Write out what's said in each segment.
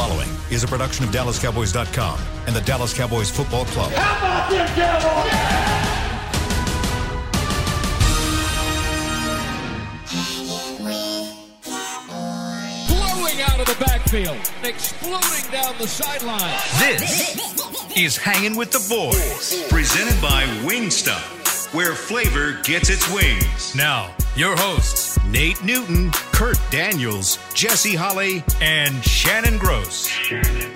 following is a production of DallasCowboys.com and the Dallas Cowboys Football Club. How about this, Cowboys? Yeah! Out of the backfield, exploding down the sideline. This is Hanging with the Boys, presented by Wingstop, where flavor gets its wings. Now, your hosts, Nate Newton, Kurt Daniels, Jesse Holly, and Shannon Gross. Shannon,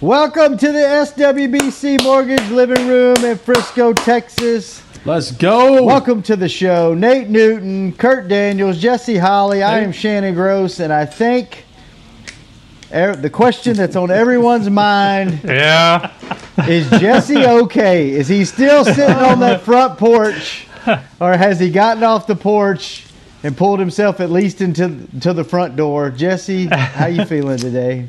welcome to the SWBC Mortgage Living Room in Frisco, Texas. Let's go. Welcome to the show. Nate Newton, Kurt Daniels, Jesse Holly. I am Shannon Gross, and I think the question that's on everyone's mind is Jesse okay? Is he still sitting on that front porch, or has he gotten off the porch and pulled himself at least into the front door? Jesse, how you feeling today?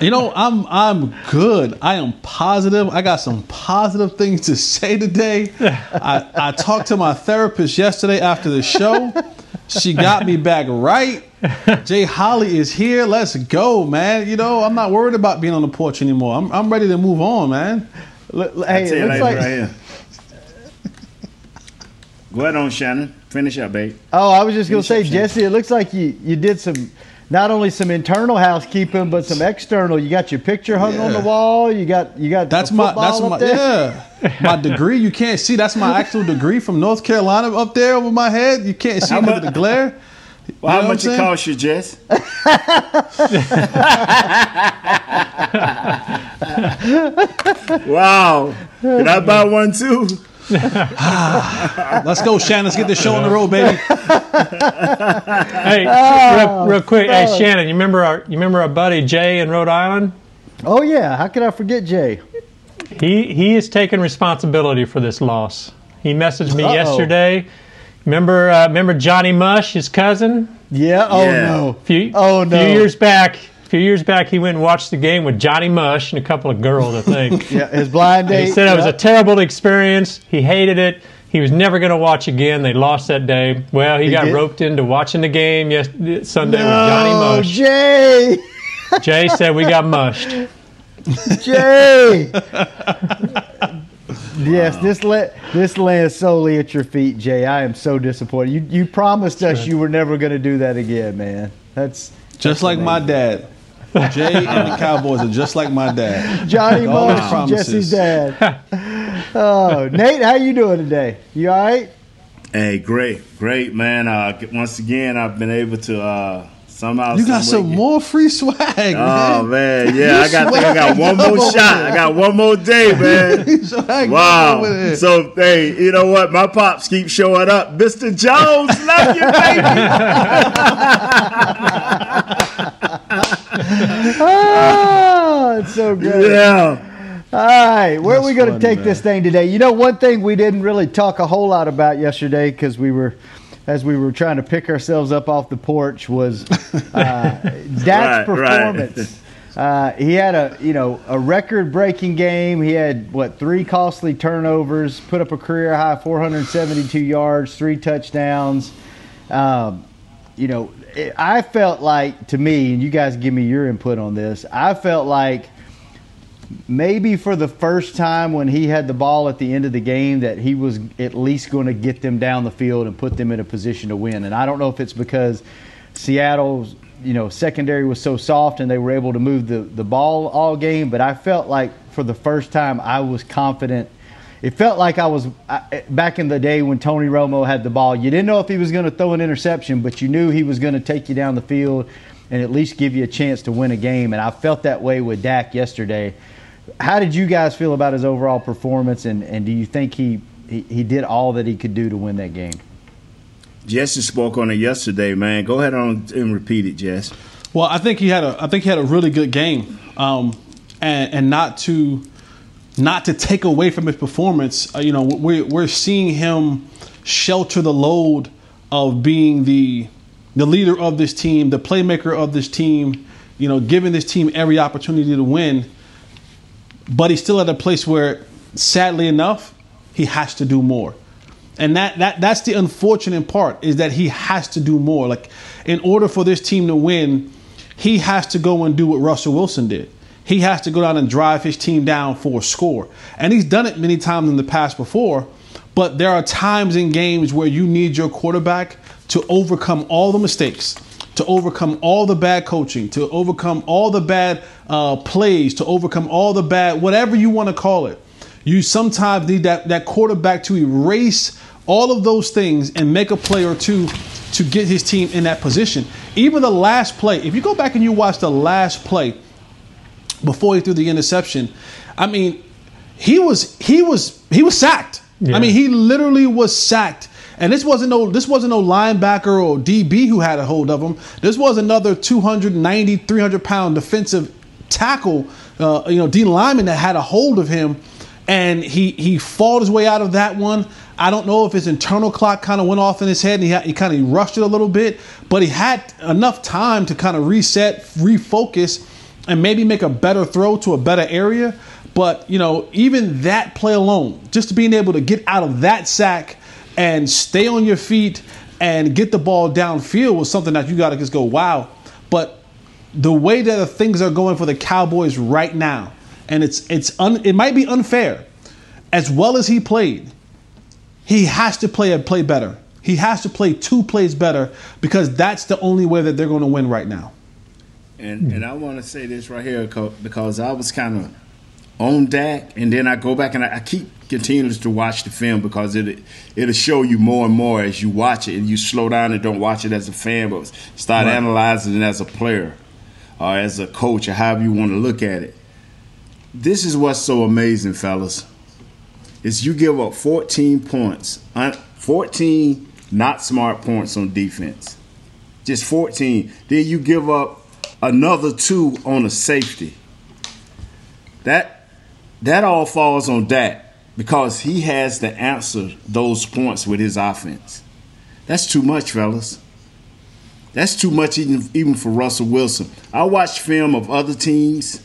You know, I'm good. I am positive. I got some positive things to say today. I talked to my therapist yesterday after the show. She got me back right. Jay Holly is here. Let's go, man. You know, I'm not worried about being on the porch anymore. I'm ready to move on, man. Hey, it looks like right here. Go ahead on, Shannon. Finish up, babe. Oh, I was just going to say, Jesse, it looks like you did some... Not only some internal housekeeping, but some external. You got your picture hung on the wall. You got that's my my degree. You can't see. That's my actual degree from North Carolina up there over my head. You can't see under the glare. Well, how much it cost you, Jess? Wow! Did I buy one too? Let's go, Shannon. Let's get this show on the road, baby. Hey, real quick, hey Shannon, you remember our buddy Jay in Rhode Island? Oh yeah, how could I forget Jay? He is taking responsibility for this loss. He messaged me yesterday. Remember Johnny Mush, his cousin? Yeah. Oh yeah. No. A few years back, he went and watched the game with Johnny Mush and a couple of girls, I think. Yeah, his blind date. He said it was a terrible experience. He hated it. He was never going to watch again. They lost that day. Well, he got roped into watching the game yesterday, Sunday with Johnny Mush. Jay! Jay said we got mushed. Jay! Yes, this lands solely at your feet, Jay. I am so disappointed. You promised us you were never going to do that again, man. That's like amazing. My dad. Jay and the Cowboys are just like my dad. Johnny Mush, Jesse's dad. Oh, Nate, how you doing today? You all right? Hey, great, man. Once again, I've been able to somehow. You got some more free swag, man. Oh man, yeah, I got one more shot. I got one more day, man. Wow. So hey, you know what? My pops keep showing up. Mr. Jones, love you, baby. Oh, it's so good. Yeah. All right, where are we going to take this thing today? You know, one thing we didn't really talk a whole lot about yesterday because as we were trying to pick ourselves up off the porch was Dak's performance. Right. He had a record-breaking game. He had, three costly turnovers, put up a career-high 472 yards, 3 touchdowns. I felt like, to me, and you guys give me your input on this, I felt like maybe for the first time when he had the ball at the end of the game that he was at least going to get them down the field and put them in a position to win. And I don't know if it's because Seattle's, secondary was so soft and they were able to move the ball all game, but I felt like for the first time I was confident. It felt like I was back in the day when Tony Romo had the ball. You didn't know if he was going to throw an interception, but you knew he was going to take you down the field and at least give you a chance to win a game. And I felt that way with Dak yesterday. How did you guys feel about his overall performance, and do you think he did all that he could do to win that game? Jesse spoke on it yesterday, man. Go ahead on and repeat it, Jess. Well, I think he had a really good game, and not to take away from his performance. We're seeing him shelter the load of being the leader of this team, the playmaker of this team, giving this team every opportunity to win. But he's still at a place where, sadly enough, he has to do more. And that's the unfortunate part, is that he has to do more. Like, in order for this team to win, he has to go and do what Russell Wilson did. He has to go down and drive his team down for a score. And he's done it many times in the past before, but there are times in games where you need your quarterback to overcome all the mistakes, to overcome all the bad coaching, to overcome all the bad plays, to overcome all the bad, whatever you want to call it. You sometimes need that quarterback to erase all of those things and make a play or two to get his team in that position. Even the last play, if you go back and you watch the last play before he threw the interception, I mean, he was sacked. Yeah. I mean, he literally was sacked. And this wasn't no linebacker or DB who had a hold of him. This was another 290, 300-pound defensive tackle, Dean Lyman, that had a hold of him. And he fought his way out of that one. I don't know if his internal clock kind of went off in his head and he kind of rushed it a little bit. But he had enough time to kind of reset, refocus, and maybe make a better throw to a better area. But, even that play alone, just being able to get out of that sack and stay on your feet and get the ball downfield was something that you got to just go, wow. But the way that things are going for the Cowboys right now, and it might be unfair. As well as he played, he has to play better. He has to play two plays better, because that's the only way that they're going to win right now. And I want to say this right here, because I was kind of on Dak, and then I go back and I keep continuing to watch the film, because it'll show you more and more as you watch it, and you slow down and don't watch it as a fan, but start analyzing it as a player or as a coach or however you want to look at it. This is what's so amazing, fellas, is you give up 14 points, 14 not smart points on defense, just 14. Then you give up another 2 on a safety. That all falls on Dak, because he has to answer those points with his offense. That's too much, fellas. That's too much even for Russell Wilson. I watch film of other teams,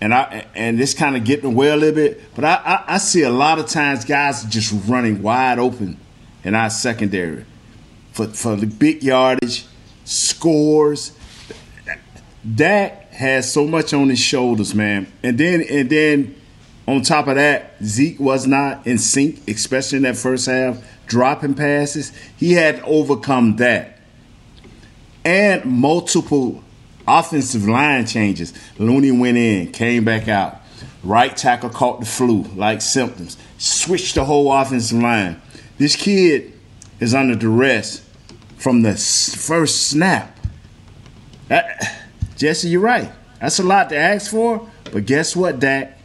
and this kind of getting away a little bit, but I see a lot of times guys just running wide open in our secondary for the big yardage, scores. Dak has so much on his shoulders, man. And then on top of that, Zeke was not in sync, especially in that first half, dropping passes. He had to overcome that. And multiple offensive line changes. Looney went in, came back out. Right tackle caught the flu, like symptoms. Switched the whole offensive line. This kid is under duress from the first snap. Jesse, you're right. That's a lot to ask for. But guess what, Dak?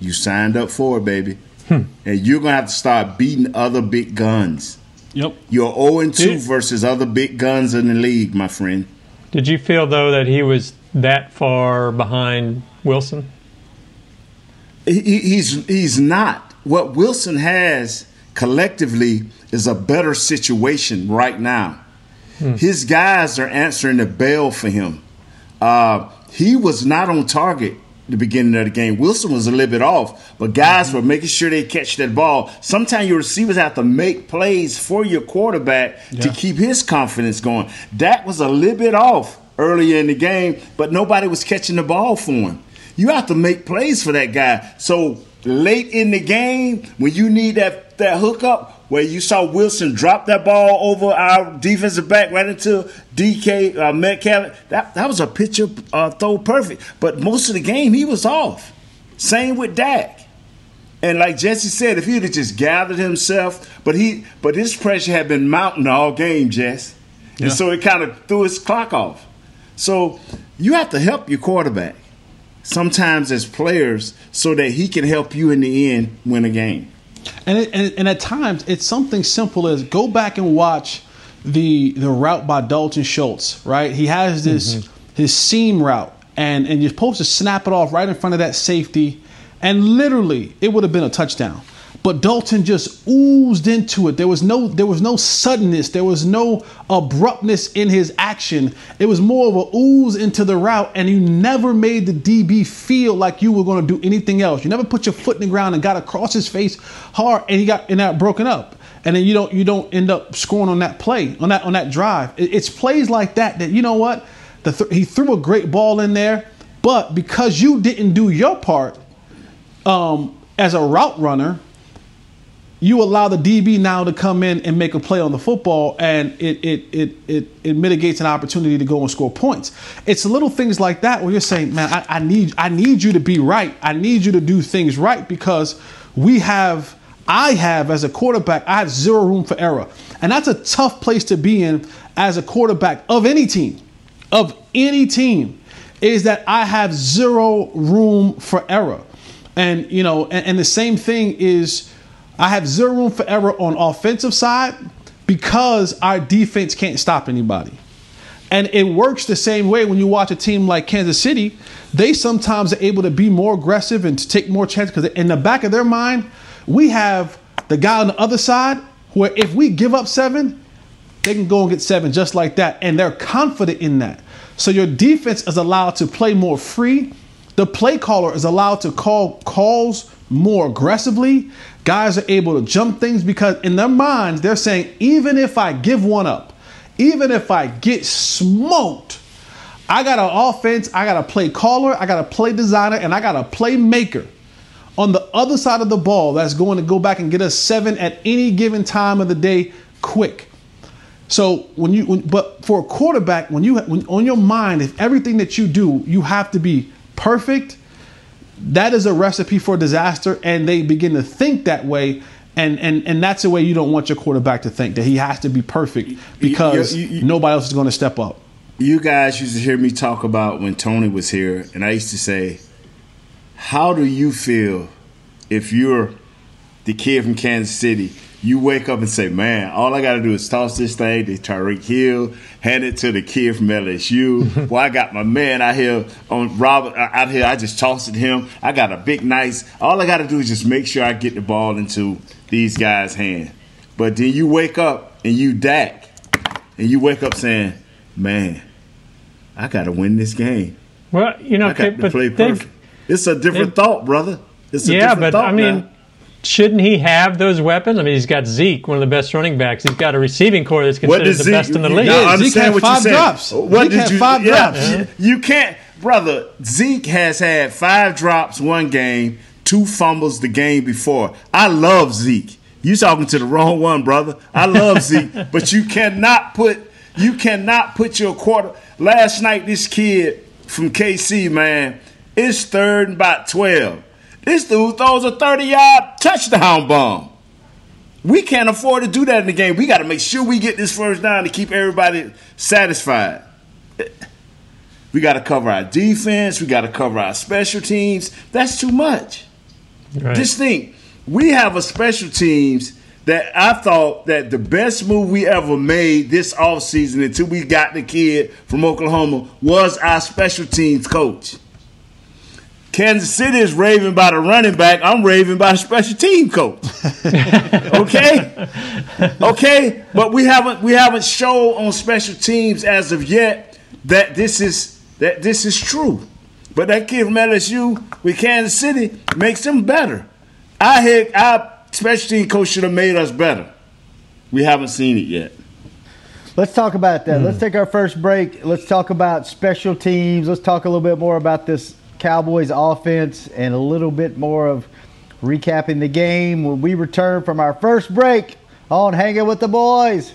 You signed up for it, baby. And you're going to have to start beating other big guns. Yep. You're 0-2 versus other big guns in the league, my friend. Did you feel, though, that he was that far behind Wilson? He's not. What Wilson has collectively is a better situation right now. His guys are answering the bell for him. He was not on target at the beginning of the game. Wilson was a little bit off, but guys were making sure they catch that ball. Sometimes your receivers have to make plays for your quarterback to keep his confidence going. Dak was a little bit off earlier in the game, but nobody was catching the ball for him. You have to make plays for that guy. So late in the game, when you need that hookup, where you saw Wilson drop that ball over our defensive back right into DK Metcalf. That was a picture throw perfect. But most of the game, he was off. Same with Dak. And like Jesse said, if he would have just gathered himself, but his pressure had been mounting all game, Jess. Yeah. And so it kind of threw his clock off. So you have to help your quarterback sometimes as players so that he can help you in the end win a game. And at times, it's something simple as go back and watch the route by Dalton Schultz, right? He has his seam route, and you're supposed to snap it off right in front of that safety, and literally, it would have been a touchdown. But Dalton just oozed into it. There was no suddenness. There was no abruptness in his action. It was more of a ooze into the route, and you never made the DB feel like you were going to do anything else. You never put your foot in the ground and got across his face hard, and he got broken up. and then you don't end up scoring on that play, on that drive. It's plays like that you know what, he threw a great ball in there, but because you didn't do your part as a route runner, you allow the DB now to come in and make a play on the football, and it mitigates an opportunity to go and score points. It's little things like that where you're saying, man, I need you to be right. I need you to do things right, because I have as a quarterback, I have zero room for error. And that's a tough place to be in as a quarterback of any team, is that I have zero room for error. And, you know, and the same thing is, I have zero room for error on offensive side because our defense can't stop anybody. And it works the same way when you watch a team like Kansas City. They sometimes are able to be more aggressive and to take more chances because in the back of their mind, we have the guy on the other side where if we give up 7, they can go and get 7 just like that. And they're confident in that. So your defense is allowed to play more free. The play caller is allowed to call calls more aggressively. Guys are able to jump things because in their minds, they're saying, even if I give one up, even if I get smoked, I got an offense, I got a play caller, I got a play designer, and I got a play maker on the other side of the ball that's going to go back and get us 7 at any given time of the day quick. So but for a quarterback, when on your mind, if everything that you do, you have to be perfect, that is a recipe for disaster, and they begin to think that way, and that's the way you don't want your quarterback to think, that he has to be perfect because nobody else is going to step up. You guys used to hear me talk about when Tony was here, and I used to say, how do you feel if you're the kid from Kansas City? You wake up and say, man, all I got to do is toss this thing to Tyreek Hill, hand it to the kid from LSU. Well, I got my man out here on Robert out here. I just tossed it to him. I got a big nice. All I got to do is just make sure I get the ball into these guys' hand. But then you wake up and you Dak, and you wake up saying, man, I got to win this game. Well, you know, I got to play perfect. It's a different thought, brother. It's a different thought. Yeah, but I mean – shouldn't he have those weapons? I mean, he's got Zeke, one of the best running backs. He's got a receiving core that's considered the best in the league. I understand what you're saying. Zeke had 5 drops. You can't, brother. Zeke has had 5 drops one game, 2 fumbles the game before. I love Zeke. You talking to the wrong one, brother. I love Zeke, but you cannot put your quarter. Last night, this kid from KC, man, it's 3rd and about 12. This dude throws a 30-yard touchdown bomb. We can't afford to do that in the game. We got to make sure we get this first down to keep everybody satisfied. We got to cover our defense. We got to cover our special teams. That's too much. Right. Just think, we have a special teams that I thought that the best move we ever made this offseason until we got the kid from Oklahoma was our special teams coach. Kansas City is raving about a running back. I'm raving about a special team coach. Okay, but we haven't shown on special teams as of yet that this is true. But that kid from LSU with Kansas City makes them better. I hear our special team coach should have made us better. We haven't seen it yet. Let's talk about that. Let's take our first break. Let's talk about special teams. Let's talk a little bit more about this Cowboys offense and a little bit more of recapping the game when we return from our first break on Hanging with the Boys.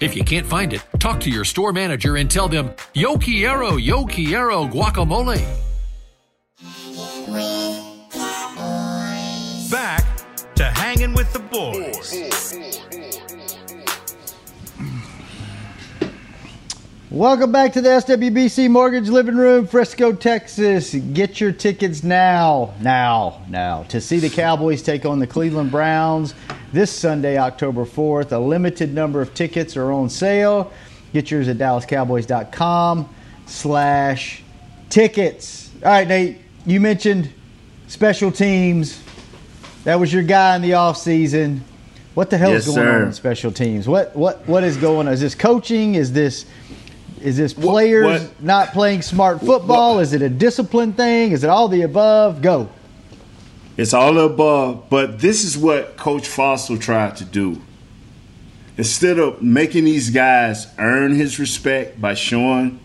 If you can't find it, talk to your store manager and tell them, Yo Quiero guacamole. Back to Hanging with the Boys. Welcome back to the SWBC Mortgage Living Room, Frisco, Texas. Get your tickets now, to see the Cowboys take on the Cleveland Browns. This Sunday, October 4th, a limited number of tickets are on sale. Get yours at DallasCowboys.com/tickets. All right, Nate, you mentioned special teams. That was your guy in the offseason. What the hell is going on in special teams? What is going on? Is this coaching? Is this players not playing smart football? Is it a discipline thing? Is it all the above? Go. It's all above, but this is what Coach Fossil tried to do. Instead of making these guys earn his respect by showing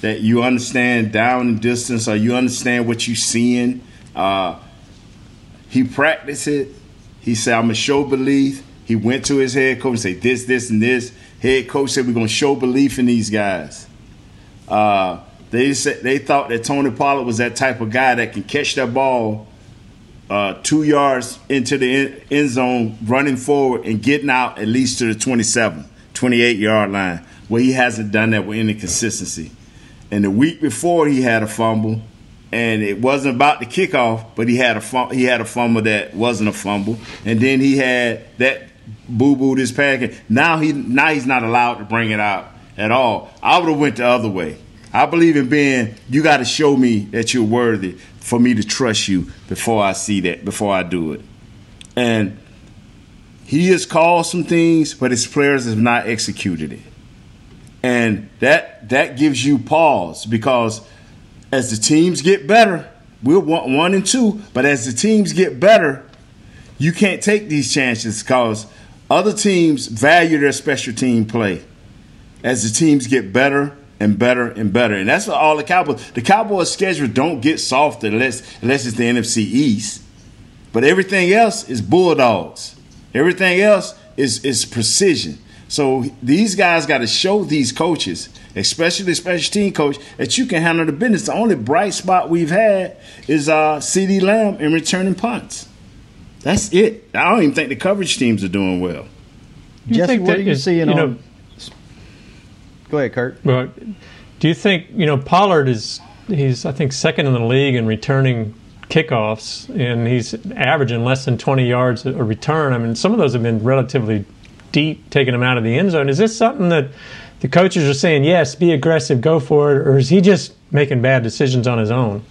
that you understand down and distance or you understand what you're seeing, he practiced it. He said, I'm going to show belief. He went to his head coach and said, this, and this. Head coach said, we're going to show belief in these guys. They thought that Tony Pollard was that type of guy that can catch that ball 2 yards into the end zone, running forward and getting out at least to the 27, 28-yard line, where he hasn't done that with any consistency. And the week before, he had a fumble, and it wasn't about the kickoff, but he had a fumble that wasn't a fumble. And then he had that boo-boo this package. Now he's not allowed to bring it out at all. I would have went the other way. I believe in being, you got to show me that you're worthy for me to trust you before I see that, before I do it. And he has called some things, but his players have not executed it. And that gives you pause, because as the teams get better, we'll want 1 and 2, but as the teams get better, you can't take these chances because other teams value their special team play. As the teams get better, and better and better. And that's all the Cowboys. The Cowboys' schedule don't get softer unless it's the NFC East. But everything else is Bulldogs. Everything else is precision. So these guys got to show these coaches, especially the special team coach, that you can handle the business. The only bright spot we've had is CeeDee Lamb and returning punts. That's it. I don't even think the coverage teams are doing well. Jesse, what are you seeing on – Go ahead, Kurt. Well, do you think, Pollard he's I think second in the league in returning kickoffs, and he's averaging less than 20 yards a return. I mean, some of those have been relatively deep, taking him out of the end zone. Is this something that the coaches are saying, yes, be aggressive, go for it, or is he just making bad decisions on his own?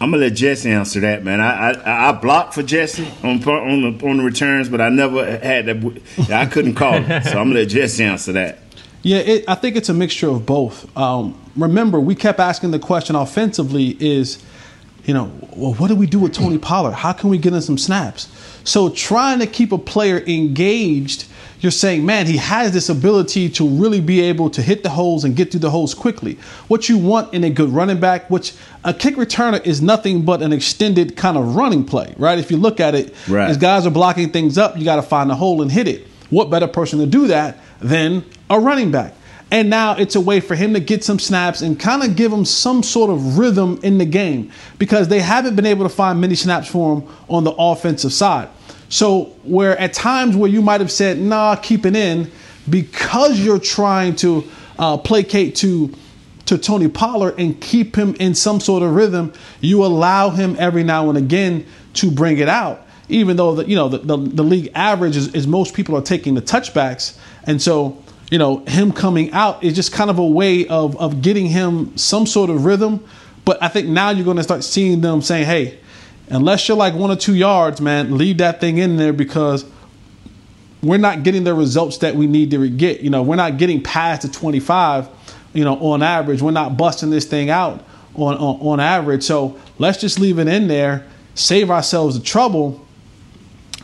I'm going to let Jesse answer that, man. I blocked for Jesse on the returns, but I never had that. I couldn't call it, so I'm going to let Jesse answer that. Yeah, I think it's a mixture of both. Remember, we kept asking the question offensively is, well, what do we do with Tony Pollard? How can we get him some snaps? So trying to keep a player engaged, you're saying, man, he has this ability to really be able to hit the holes and get through the holes quickly. What you want in a good running back, which a kick returner is nothing but an extended kind of running play, right? If you look at it, right. As guys are blocking things up, you got to find a hole and hit it. What better person to do that than a running back? And now it's a way for him to get some snaps and kind of give him some sort of rhythm in the game, because they haven't been able to find many snaps for him on the offensive side. So where at times where you might have said, nah, keep it in, because you're trying to placate to Tony Pollard and keep him in some sort of rhythm, you allow him every now and again to bring it out. Even though the league average is most people are taking the touchbacks, and so him coming out is just kind of a way of getting him some sort of rhythm. But I think now you're going to start seeing them saying, hey, unless you're like 1 or 2 yards, man, leave that thing in there, because we're not getting the results that we need to get. We're not getting past the 25, on average. We're not busting this thing out on average. So let's just leave it in there, save ourselves the trouble,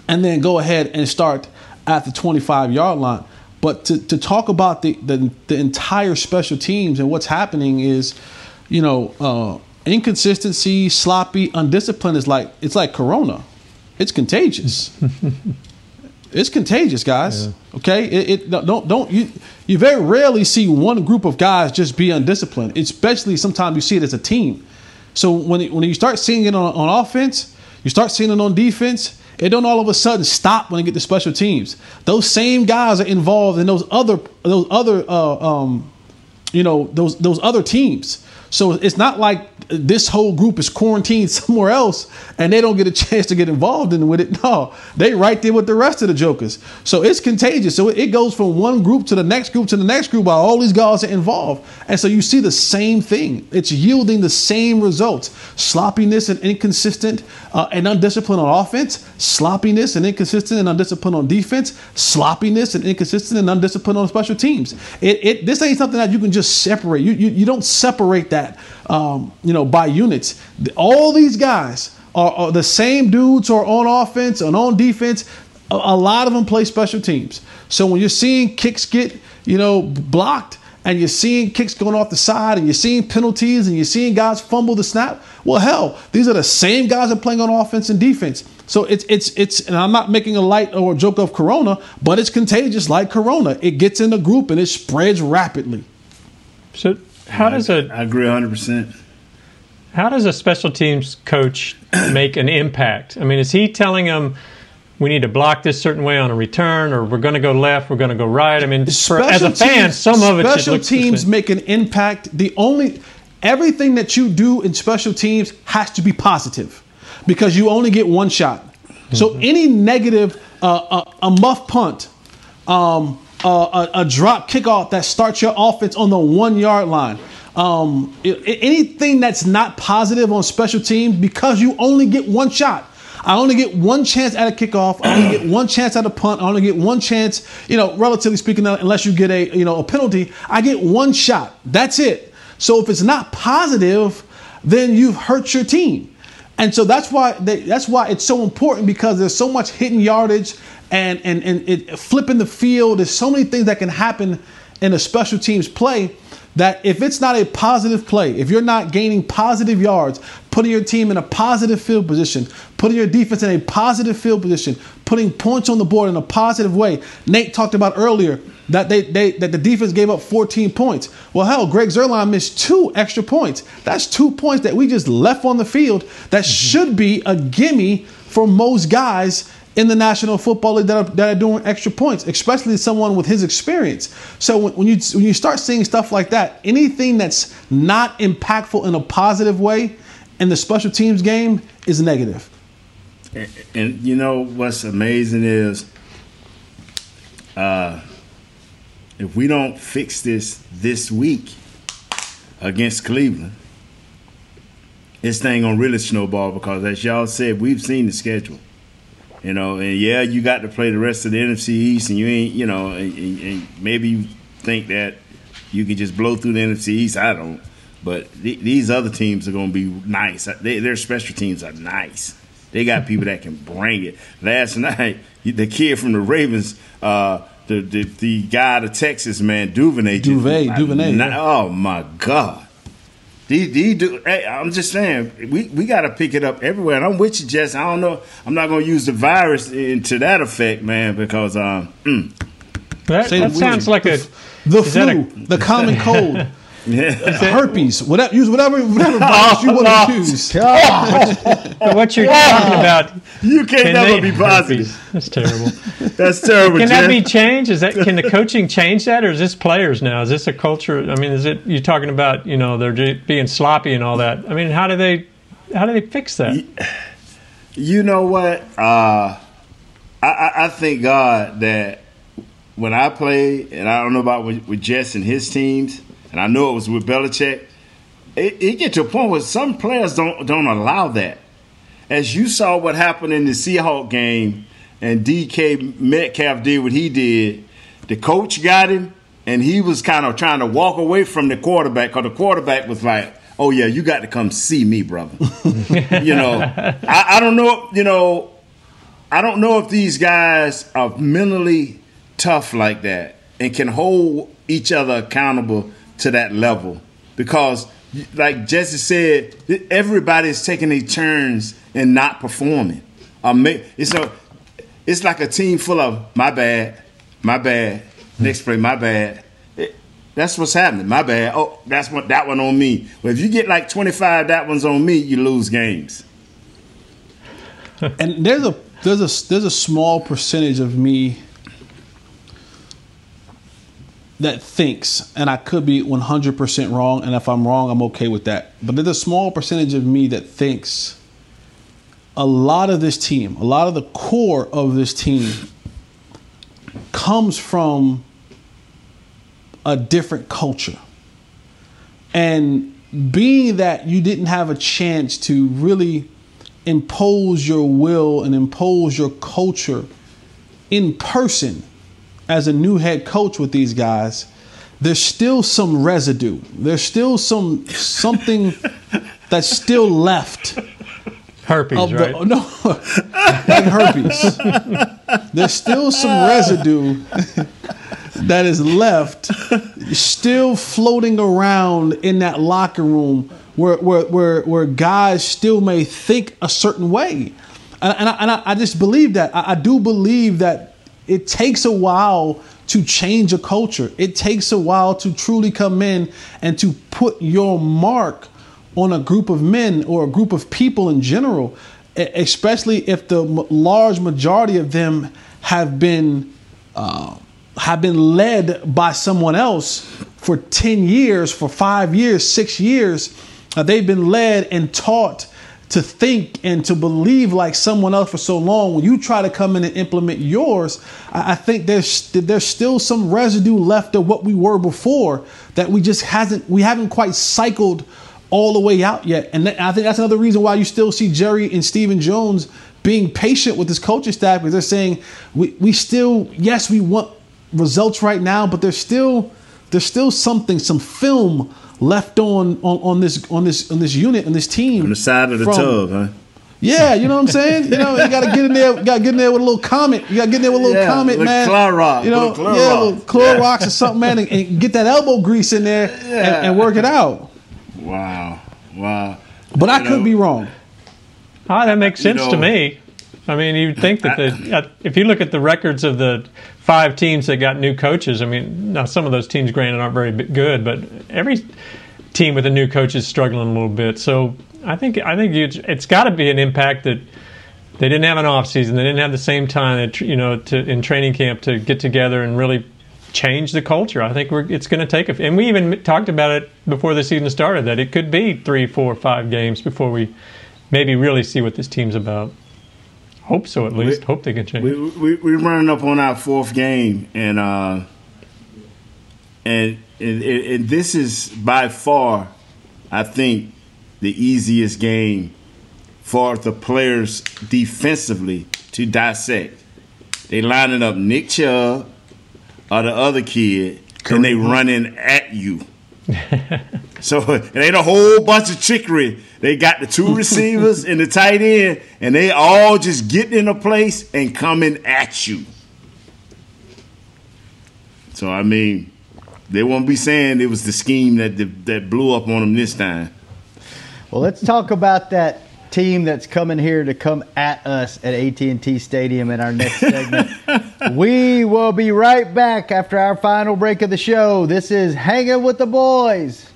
and then go ahead and start at the 25-yard line. But to talk about the entire special teams and what's happening is, inconsistency, sloppy, undisciplined is it's like Corona. It's contagious. It's contagious, guys. Yeah. Okay, you very rarely see one group of guys just be undisciplined. Especially sometimes you see it as a team. So when you start seeing it on offense, you start seeing it on defense. It don't all of a sudden stop when they get to special teams. Those same guys are involved in those other teams. So it's not like this whole group is quarantined somewhere else and they don't get a chance to get involved with it. No, they right there with the rest of the jokers. So it's contagious. So it goes from one group to the next group to the next group while all these guys are involved. And so you see the same thing. It's yielding the same results. Sloppiness and inconsistent and undisciplined on offense. Sloppiness and inconsistent and undisciplined on defense. Sloppiness and inconsistent and undisciplined on special teams. This ain't something that you can just separate. You don't separate that. By units. All these guys are the same dudes who are on offense and on defense. A lot of them play special teams. So when you're seeing kicks get, blocked, and you're seeing kicks going off the side, and you're seeing penalties, and you're seeing guys fumble the snap, well, hell, these are the same guys that are playing on offense and defense. So it's and I'm not making a light or a joke of Corona, but it's contagious like Corona. It gets in the group and it spreads rapidly. So I agree 100%. How does a special teams coach make an impact? I mean, is he telling them we need to block this certain way on a return, or we're going to go left, we're going to go right? I mean, as a fan, some of it should look the same. Special teams make an impact. Everything that you do in special teams has to be positive, because you only get one shot. Mm-hmm. So any negative, a muff punt, a drop kickoff that starts your offense on the 1 yard line. Anything that's not positive on special teams, because you only get one shot. I only get one chance at a kickoff. I only get one chance at a punt. I only get one chance, relatively speaking, unless you get a penalty. I get one shot. That's it. So if it's not positive, then you've hurt your team. And so that's why it's so important, because there's so much hidden yardage and it flipping the field. There's so many things that can happen in a special teams play that if it's not a positive play, if you're not gaining positive yards, putting your team in a positive field position, putting your defense in a positive field position, putting points on the board in a positive way. Nate talked about earlier that the defense gave up 14 points. Well, hell, Greg Zuerlein missed 2 extra points. That's 2 points that we just left on the field that should be a gimme for most guys in the National Football League that are doing extra points, especially someone with his experience. So when you start seeing stuff like that, anything that's not impactful in a positive way in the special teams game is negative. And what's amazing is if we don't fix this week against Cleveland, this thing gonna really snowball, because as y'all said, we've seen the schedule. And yeah, you got to play the rest of the NFC East, and you ain't, and maybe you think that you can just blow through the NFC East. I don't. But these other teams are going to be nice. Their special teams are nice. They got people that can bring it. Last night, the kid from the Ravens, the guy out of Texas, man, Duvernay. Oh, my God. I'm just saying, we got to pick it up everywhere. And I'm with you, Jess. I don't know. I'm not going to use the virus to that effect, man, because that sounds like the flu, the common cold. Herpes, whatever, use whatever virus you want to use. What you're talking about? You can never be positive. Herpes. That's terrible. That's terrible. Can that be changed? Is that, can the coaching change that, or is this players now? Is this a culture? I mean, is it, you're talking about, you know, they're being sloppy and all that? I mean, how do they fix that? You know what? I thank God that when I played, and I don't know about with Jess and his teams, and I know it was with Belichick, it gets to a point where some players don't allow that. As you saw what happened in the Seahawks game, and DK Metcalf did what he did, the coach got him, and he was kind of trying to walk away from the quarterback, because the quarterback was like, oh, yeah, you got to come see me, brother. You know, I don't know, you know, I don't know if these guys are mentally tough like that and can hold each other accountable to that level, because like Jesse said, everybody's taking their turns and not performing. It's like a team full of my bad, next play, my bad. That's what's happening. My bad. Oh, that one on me. Well, if you get like 25, that one's on me, you lose games. And there's a small percentage of me that thinks, and I could be 100% wrong, and if I'm wrong, I'm okay with that. But there's a small percentage of me that thinks a lot of this team, a lot of the core of this team comes from a different culture. And being that you didn't have a chance to really impose your will and impose your culture in person as a new head coach with these guys, there's still some residue. There's still something that's still left. Herpes, right? No, like herpes. There's still some residue that is left, still floating around in that locker room, where guys still may think a certain way, and I just believe that. I do believe that. It takes a while to change a culture. It takes a while to truly come in and to put your mark on a group of men or a group of people in general, especially if the large majority of them have been led by someone else for 10 years, for 5 years, 6 years. They've been led and taught to think and to believe like someone else for so long. When you try to come in and implement yours, I think there's still some residue left of what we were before that we haven't quite cycled all the way out yet. And I think that's another reason why you still see Jerry and Stephen Jones being patient with this coaching staff, because they're saying we still, yes, we want results right now, but there's still something, some film left on this unit, on this team, on the side of the tub, huh? Yeah, you know what I'm saying. You know, you gotta get in there. Got to get in there with a little comment. You got to get in there with a little comment, man. Clorox, you know, little Clorox or something, man, and get that elbow grease in there and work it out. Wow. But I could be wrong. That makes sense to me. I mean, you'd think that if you look at the records of the 5 teams that got new coaches, I mean, now some of those teams, granted, aren't very good, but every team with a new coach is struggling a little bit. So I think it's got to be an impact that they didn't have an off season, they didn't have the same time, in training camp to get together and really change the culture. I think it's going to take a, and we even talked about it before the season started, that it could be 3, 4, 5 games before we maybe really see what this team's about. Hope so, at least. Hope they can change. We're running up on our 4th game, and this is by far, I think, the easiest game for the players defensively to dissect. They lining up Nick Chubb or the other kid, and they running at you. So it ain't a whole bunch of trickery. They got the 2 receivers and the tight end, and they all just getting in a place and coming at you. So, I mean, they won't be saying it was the scheme that blew up on them this time. Well, let's talk about that team that's coming here to come at us at AT&T Stadium in our next segment. We will be right back after our final break of the show. This is Hanging with the Boys.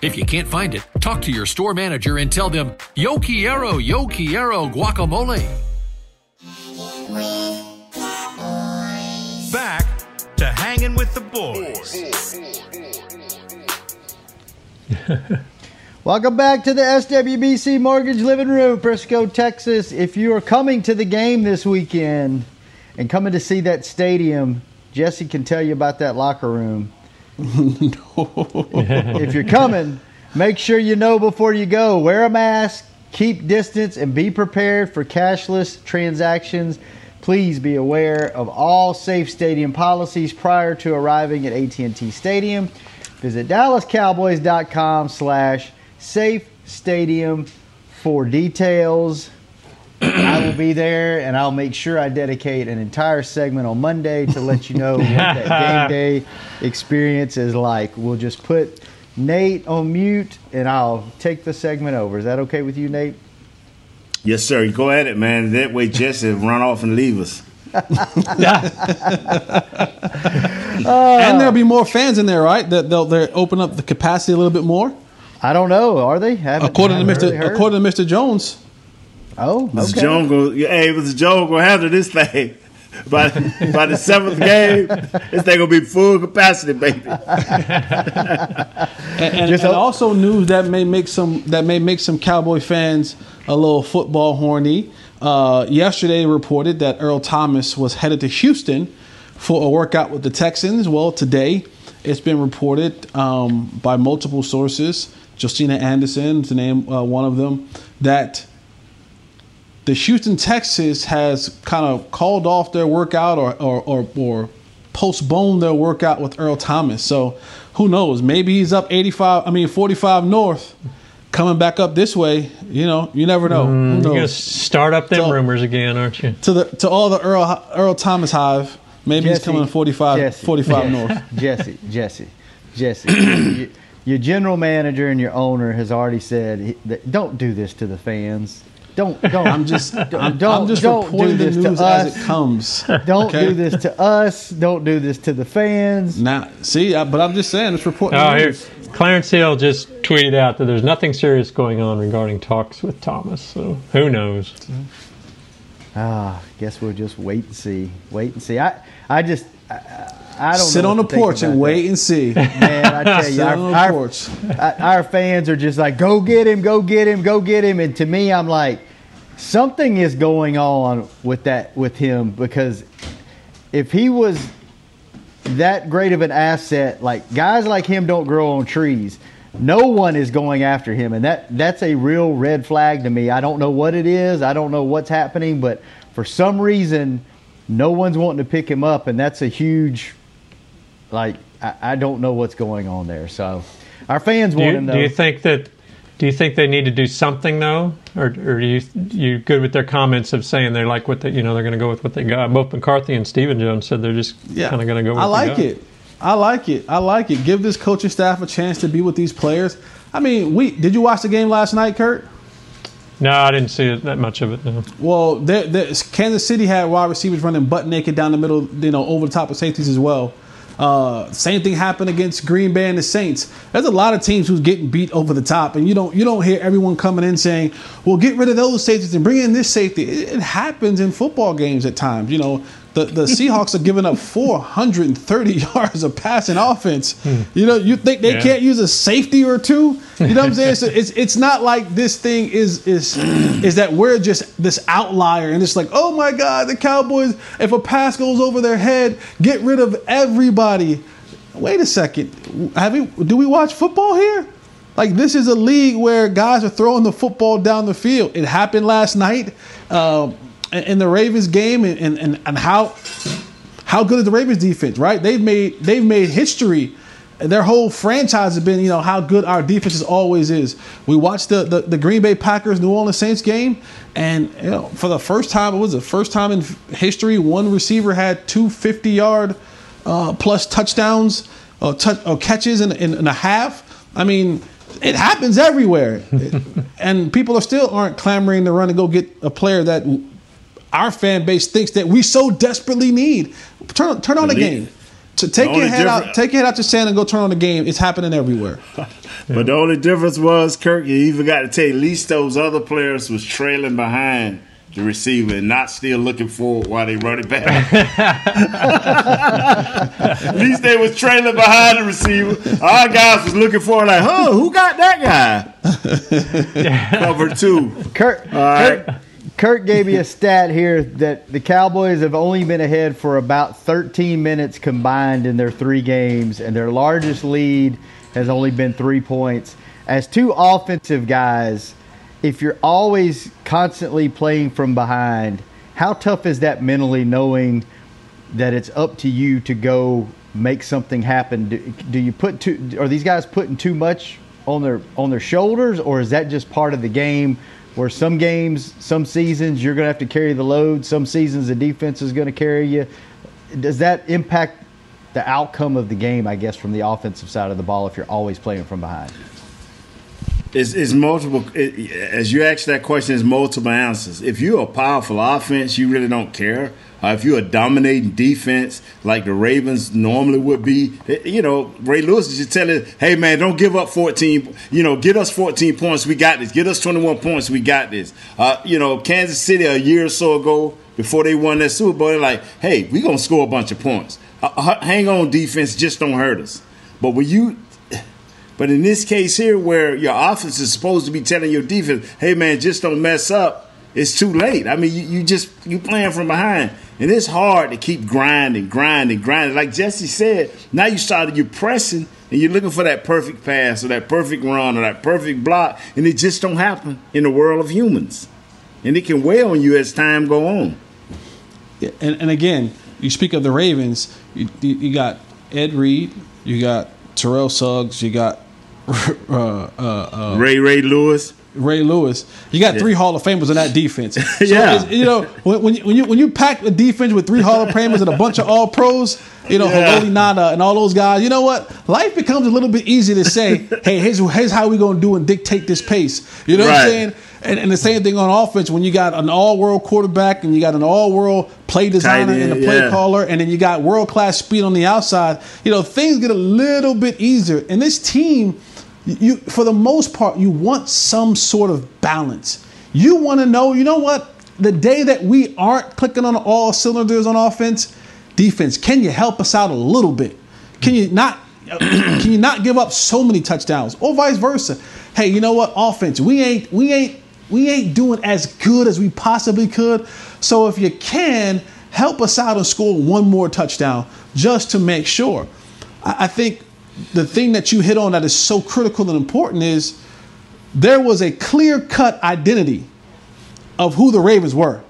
If you can't find it, talk to your store manager and tell them, Yo Quiero guacamole. Back to Hanging with the Boys. Welcome back to the SWBC Mortgage Living Room, Frisco, Texas. If you are coming to the game this weekend and coming to see that stadium, Jesse can tell you about that locker room. No. If you're coming, make sure you know before you go. Wear a mask, keep distance, and be prepared for cashless transactions. Please be aware of all safe stadium policies prior to arriving at AT&T Stadium. Visit DallasCowboys.com/safestadium for details. I will be there, and I'll make sure I dedicate an entire segment on Monday to let you know what that game day experience is like. We'll just put Nate on mute, and I'll take the segment over. Is that okay with you, Nate? Yes, sir. Go at it, man. That way Jesse will run off and leave us. And there'll be more fans in there, right? They'll open up the capacity a little bit more? I don't know. Are they? According to Mr. Jones. Oh, okay. Mr. Jones gonna handle this thing by the seventh game. This thing gonna be full capacity, baby. and also news that may make some Cowboy fans a little football horny. Yesterday reported that Earl Thomas was headed to Houston for a workout with the Texans. Well, today it's been reported by multiple sources, Justina Anderson, to name one of them, that the Houston Texans has kind of called off their workout or postponed their workout with Earl Thomas. So who knows? Maybe he's up 45 north, coming back up this way. You know, you never know. You're gonna start up them rumors again, aren't you? To all the Earl Thomas hive, maybe Jesse, he's coming 45 north. Jesse. Your general manager and your owner has already said that don't do this to the fans. Don't. I'm just reporting the news as it comes. Do this to us. Don't do this to the fans. Now, see, but I'm just saying it's reporting the news. Clarence Hill just tweeted out that there's nothing serious going on regarding talks with Thomas. So who knows? Guess we'll just wait and see. I don't know. Sit on the porch and wait and see. Man, I tell you, our fans are just like, go get him. And to me, I'm like, something is going on with him, because if he was that great of an asset, like guys like him don't grow on trees. No one is going after him, and that's a real red flag to me. I don't know what it is. I don't know what's happening, but for some reason, no one's wanting to pick him up, and that's a huge, like, I don't know what's going on there. So our fans want to know. Do you think they need to do something though, or you good with their comments of saying they like what they, you know, they're going to go with what they got? Both McCarthy and Stephen Jones said they're just kind of going to go with what they got. I like it. Give this coaching staff a chance to be with these players. I mean, did you watch the game last night, Kurt? No, I didn't see that much of it. No. Well, Kansas City had wide receivers running butt naked down the middle, you know, over the top of safeties as well. Same thing happened against Green Bay and the Saints. There's a lot of teams who's getting beat over the top, and you don't hear everyone coming in saying, "Well, get rid of those safeties and bring in this safety." It happens in football games at times. You know, the Seahawks are giving up 430 yards of passing offense. You know, you think they can't use a safety or two? You know what I'm saying? So it's not like this thing is that we're just this outlier and it's like, oh my God, the Cowboys, if a pass goes over their head, get rid of everybody. Wait a second. Do we watch football here? Like, this is a league where guys are throwing the football down the field. It happened last night in the Ravens game, and how good is the Ravens defense, right? They've made history. Their whole franchise has been, you know, how good our defense always is. We watched the Green Bay Packers, New Orleans Saints game, and you know, for the first time, in history, one receiver had 250-yard plus touchdowns or catches in a half. I mean, it happens everywhere, and people aren't clamoring to run and go get a player that our fan base thinks that we so desperately need. Turn on the game. To take your head out your sand and go turn on the game. It's happening everywhere. But the only difference was, Kirk, you even got to tell you, at least those other players was trailing behind the receiver and not still looking forward while they run it back. At least they was trailing behind the receiver. Our guys was looking forward like, oh, who got that guy? Cover two. Kirk. All right. Kurt gave me a stat here that the Cowboys have only been ahead for about 13 minutes combined in their three games, and their largest lead has only been 3 points. As two offensive guys, if you're always constantly playing from behind, how tough is that mentally, knowing that it's up to you to go make something happen? Do you put are these guys putting too much on their shoulders, or is that just part of the game? Where some games, some seasons, you're going to have to carry the load. Some seasons, the defense is going to carry you. Does that impact the outcome of the game, I guess, from the offensive side of the ball if you're always playing from behind? As you ask that question, it's multiple answers. If you're a powerful offense, you really don't care. If you're a dominating defense like the Ravens normally would be, you know, Ray Lewis is just telling, hey, man, don't give up 14. You know, get us 14 points. We got this. Get us 21 points. We got this. You know, Kansas City a year or so ago, before they won that Super Bowl, they're like, hey, we're going to score a bunch of points. Hang on, defense. Just don't hurt us. But in this case here where your offense is supposed to be telling your defense, hey, man, just don't mess up, it's too late. I mean, you playing from behind. And it's hard to keep grinding. Like Jesse said, now you're pressing and you're looking for that perfect pass or that perfect run or that perfect block, and it just don't happen in the world of humans. And it can weigh on you as time go on. Yeah, and again, you speak of the Ravens, you got Ed Reed, you got Terrell Suggs, you got Ray Lewis. You got three Hall of Famers in that defense. So you know, when you pack a defense with three Hall of Famers and a bunch of All Pros, you know, Haloli Nada and all those guys, you know what? Life becomes a little bit easier to say, hey, here's how we're going to do and dictate this pace. You know what I'm saying? And the same thing on offense when you got an all-world quarterback and you got an all-world play designer and a play caller, and then you got world-class speed on the outside. You know, things get a little bit easier. And this team, you, for the most part, you want some sort of balance. You want to know, you know what? The day that we aren't clicking on all cylinders on offense, defense, can you help us out a little bit? Can you not give up so many touchdowns? Or vice versa. Hey, you know what? Offense, we ain't doing as good as we possibly could. So if you can, help us out and score one more touchdown just to make sure. I think the thing that you hit on that is so critical and important is there was a clear-cut identity of who the Ravens were.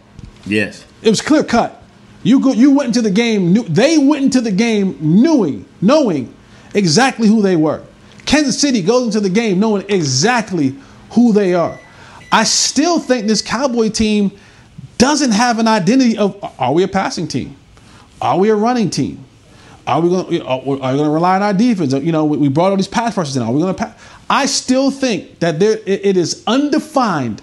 Yes. It was clear-cut. You went into the game, they went into the game knowing exactly who they were. Kansas City goes into the game knowing exactly who they are. I still think this Cowboy team doesn't have an identity of, are we a passing team? Are we a running team? Are we going to rely on our defense? You know, we brought all these pass rushers in. Are we going to pass? I still think that it is undefined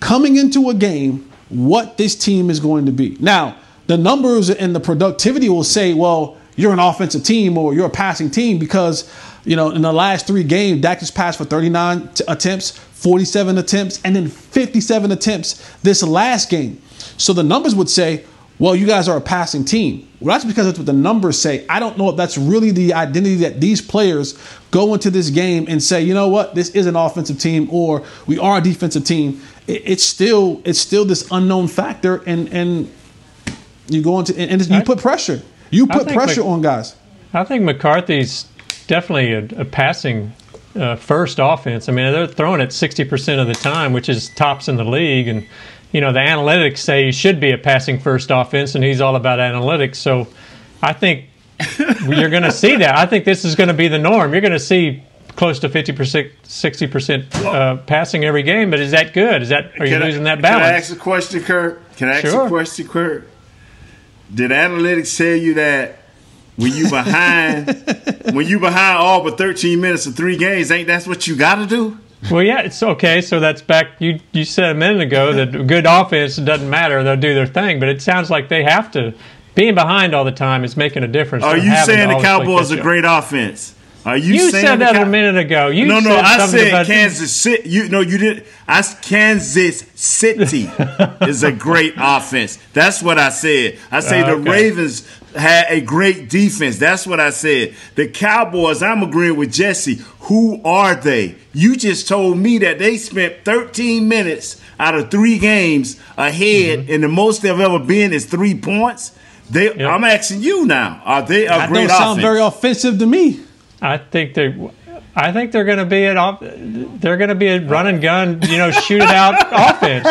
coming into a game what this team is going to be. Now, the numbers and the productivity will say, well, you're an offensive team or you're a passing team because, you know, in the last three games, Dak has passed for 39 attempts, 47 attempts, and then 57 attempts this last game. So the numbers would say, well, you guys are a passing team. Well, that's because that's what the numbers say. I don't know if that's really the identity that these players go into this game and say, you know what, this is an offensive team or we are a defensive team. It's still this unknown factor, and you go into and you put pressure. You put pressure on guys. I think McCarthy's definitely a passing first offense. I mean, they're throwing it 60% of the time, which is tops in the league, and you know, the analytics say he should be a passing-first offense, and he's all about analytics. So I think you're going to see that. I think this is going to be the norm. You're going to see close to 50%, 60% passing every game, but is that good? Are you losing that balance? Can I ask a question, Kurt? Did analytics tell you that when you behind all but 13 minutes of three games, ain't that's what you got to do? Well, yeah, it's okay. So that's back. You said a minute ago that good offense doesn't matter; they'll do their thing. But it sounds like they have to. Being behind all the time is making a difference. Are you saying the Cowboys are a great offense? Are you saying that a minute ago? No. I said Kansas City. You did. Kansas City is a great offense. That's what I said. I say the Ravens had a great defense. That's what I said. The Cowboys, I'm agreeing with Jesse. Who are they? You just told me that they spent 13 minutes out of three games ahead, and the most they've ever been is 3 points. I'm asking you now. Are they a great offense? That don't sound very offensive to me. I think they're going to be a run and gun, shoot it out offense.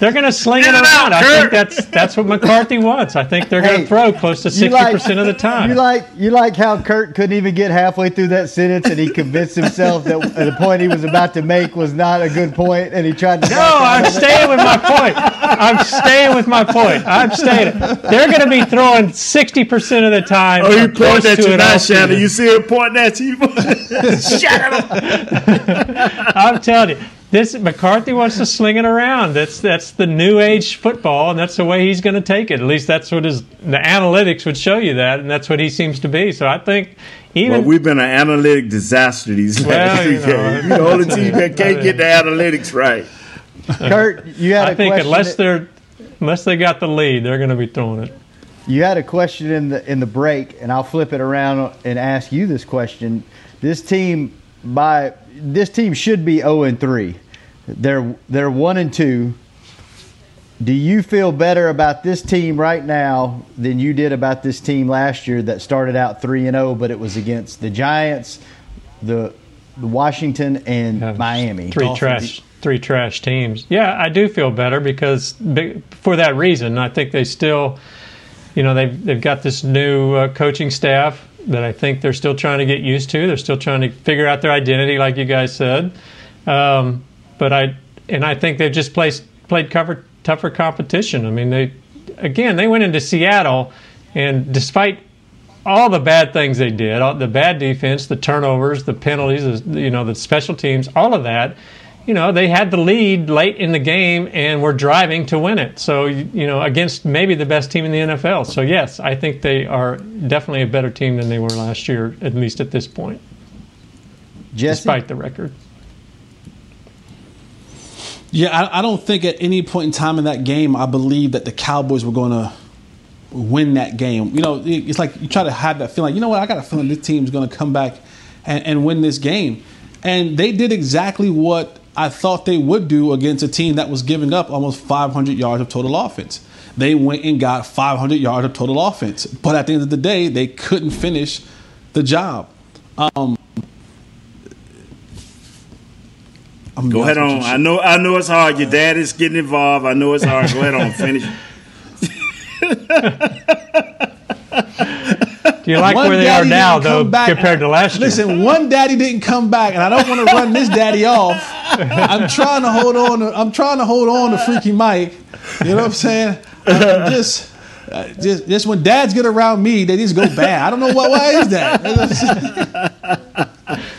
They're going to sling it around. I think that's what McCarthy wants. I think they're going to throw close to 60% of the time. You like how Kurt couldn't even get halfway through that sentence, and he convinced himself that the point he was about to make was not a good point, and he tried to. No, I'm staying with my point. They're going to be throwing 60% of the time. Oh, you point that to not Shannon. You see him pointing at you. Shut up. I'm telling you. This McCarthy wants to sling it around. That's the new age football, and that's the way he's going to take it. At least that's what the analytics would show you that, and that's what he seems to be. So I think we've been an analytic disaster these last 3 days. The whole team that can't get the analytics right. Kurt, you had a question. I think unless they got the lead, they're going to be throwing it. You had a question in the break, and I'll flip it around and ask you this question. This team should be 0-3. They're 1-2. Do you feel better about this team right now than you did about this team last year that started out 3-0, but it was against the Giants, the Washington, and Miami? Three trash teams. Yeah, I do feel better because for that reason. I think they still, they've got this new coaching staff that I think they're still trying to get used to. They're still trying to figure out their identity, like you guys said. But I think they've just played tougher competition. I mean, they went into Seattle, and despite all the bad things they did, all the bad defense, the turnovers, the penalties, the special teams, all of that, they had the lead late in the game and were driving to win it. So, against maybe the best team in the NFL. So, yes, I think they are definitely a better team than they were last year, at least at this point, Jesse? Despite the record. Yeah, I don't think at any point in time in that game I believed that the Cowboys were going to win that game. It's like you try to have that feeling. You know what? I got a feeling this team's going to come back and win this game. And they did exactly what I thought they would do against a team that was giving up almost 500 yards of total offense. They went and got 500 yards of total offense. But at the end of the day, they couldn't finish the job. Go ahead on. I know it's hard. Your dad is getting involved. I know it's hard. Go ahead on. Finish. Do you like where they are now, though, compared to last year? Listen, one daddy didn't come back, and I don't want to run this daddy off. I'm trying to hold on to Freaky Mike. You know what I'm saying? I'm just when dads get around me, they just go bad. I don't know what. Why is that?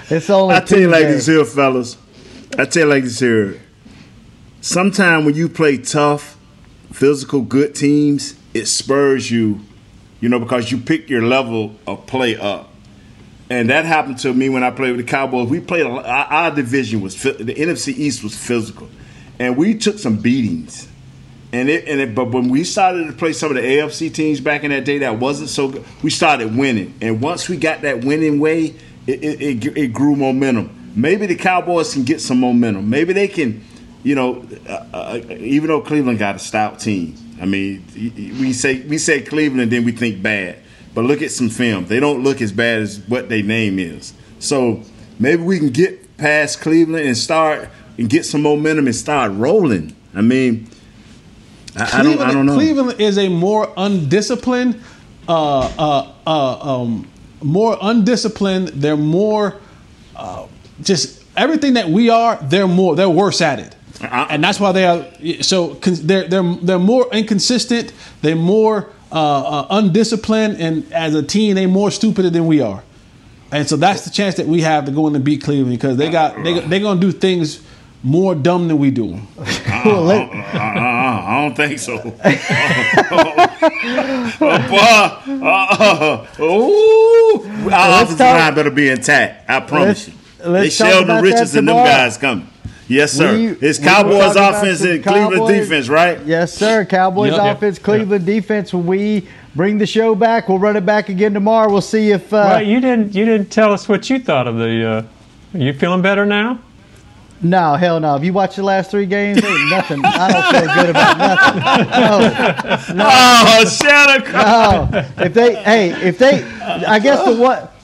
It's only. I tell you like this here, fellas. I tell you like this here. Sometimes when you play tough, physical, good teams, it spurs you, you know, because you pick your level of play up. And that happened to me when I played with the Cowboys. We played our division was the NFC East was physical, and we took some beatings. But when we started to play some of the AFC teams back in that day, that wasn't so good. We started winning, and once we got that winning way, it grew momentum. Maybe the Cowboys can get some momentum. Maybe they can, you know, even though Cleveland got a stout team. I mean, we say Cleveland, then we think bad. But look at some film. They don't look as bad as what their name is. So maybe we can get past Cleveland and start and get some momentum and start rolling. I mean, I don't know. Cleveland is a more undisciplined, They're more just everything that we are. They're worse at it. And that's why they are so. They're more inconsistent. They're more undisciplined, and as a team, they're more stupider than we are. And so that's the chance that we have to go in and beat Cleveland because they're gonna do things more dumb than we do. I don't think so. Our offensive line better be intact. I promise you. They Sheldon Richards and them guys coming. Yes, sir. It's Cowboys offense and Cleveland defense, right? Yes, sir. Cowboys offense, Cleveland defense. When we bring the show back, we'll run it back again tomorrow. We'll see if. Well, you didn't tell us what you thought of the. Are you feeling better now? No, hell no. If you watch the last three games, ain't nothing. I don't feel good about nothing. No. Oh, shout out! No. I guess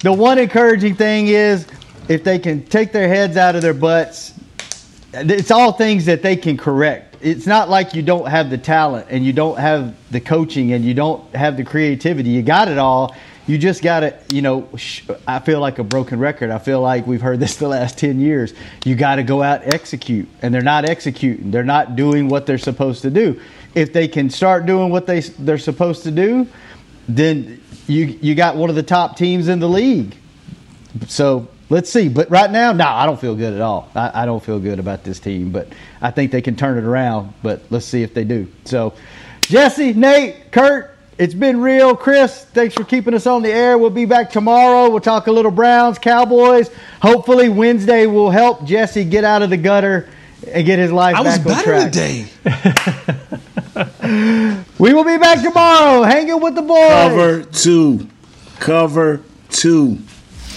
the one encouraging thing is if they can take their heads out of their butts. It's all things that they can correct. It's not like you don't have the talent and you don't have the coaching and you don't have the creativity. You got it all. You just got to, you know, I feel like a broken record. I feel like we've heard this the last 10 years. You got to go out and execute. And they're not executing. They're not doing what they're supposed to do. If they can start doing what they're supposed to do, then you got one of the top teams in the league. So let's see. But right now, I don't feel good at all. I don't feel good about this team, but I think they can turn it around. But let's see if they do. So, Jesse, Nate, Kurt, it's been real. Chris, thanks for keeping us on the air. We'll be back tomorrow. We'll talk a little Browns, Cowboys. Hopefully Wednesday will help Jesse get out of the gutter and get his life back on track. Today. We will be back tomorrow. Hanging with the boys. Cover two.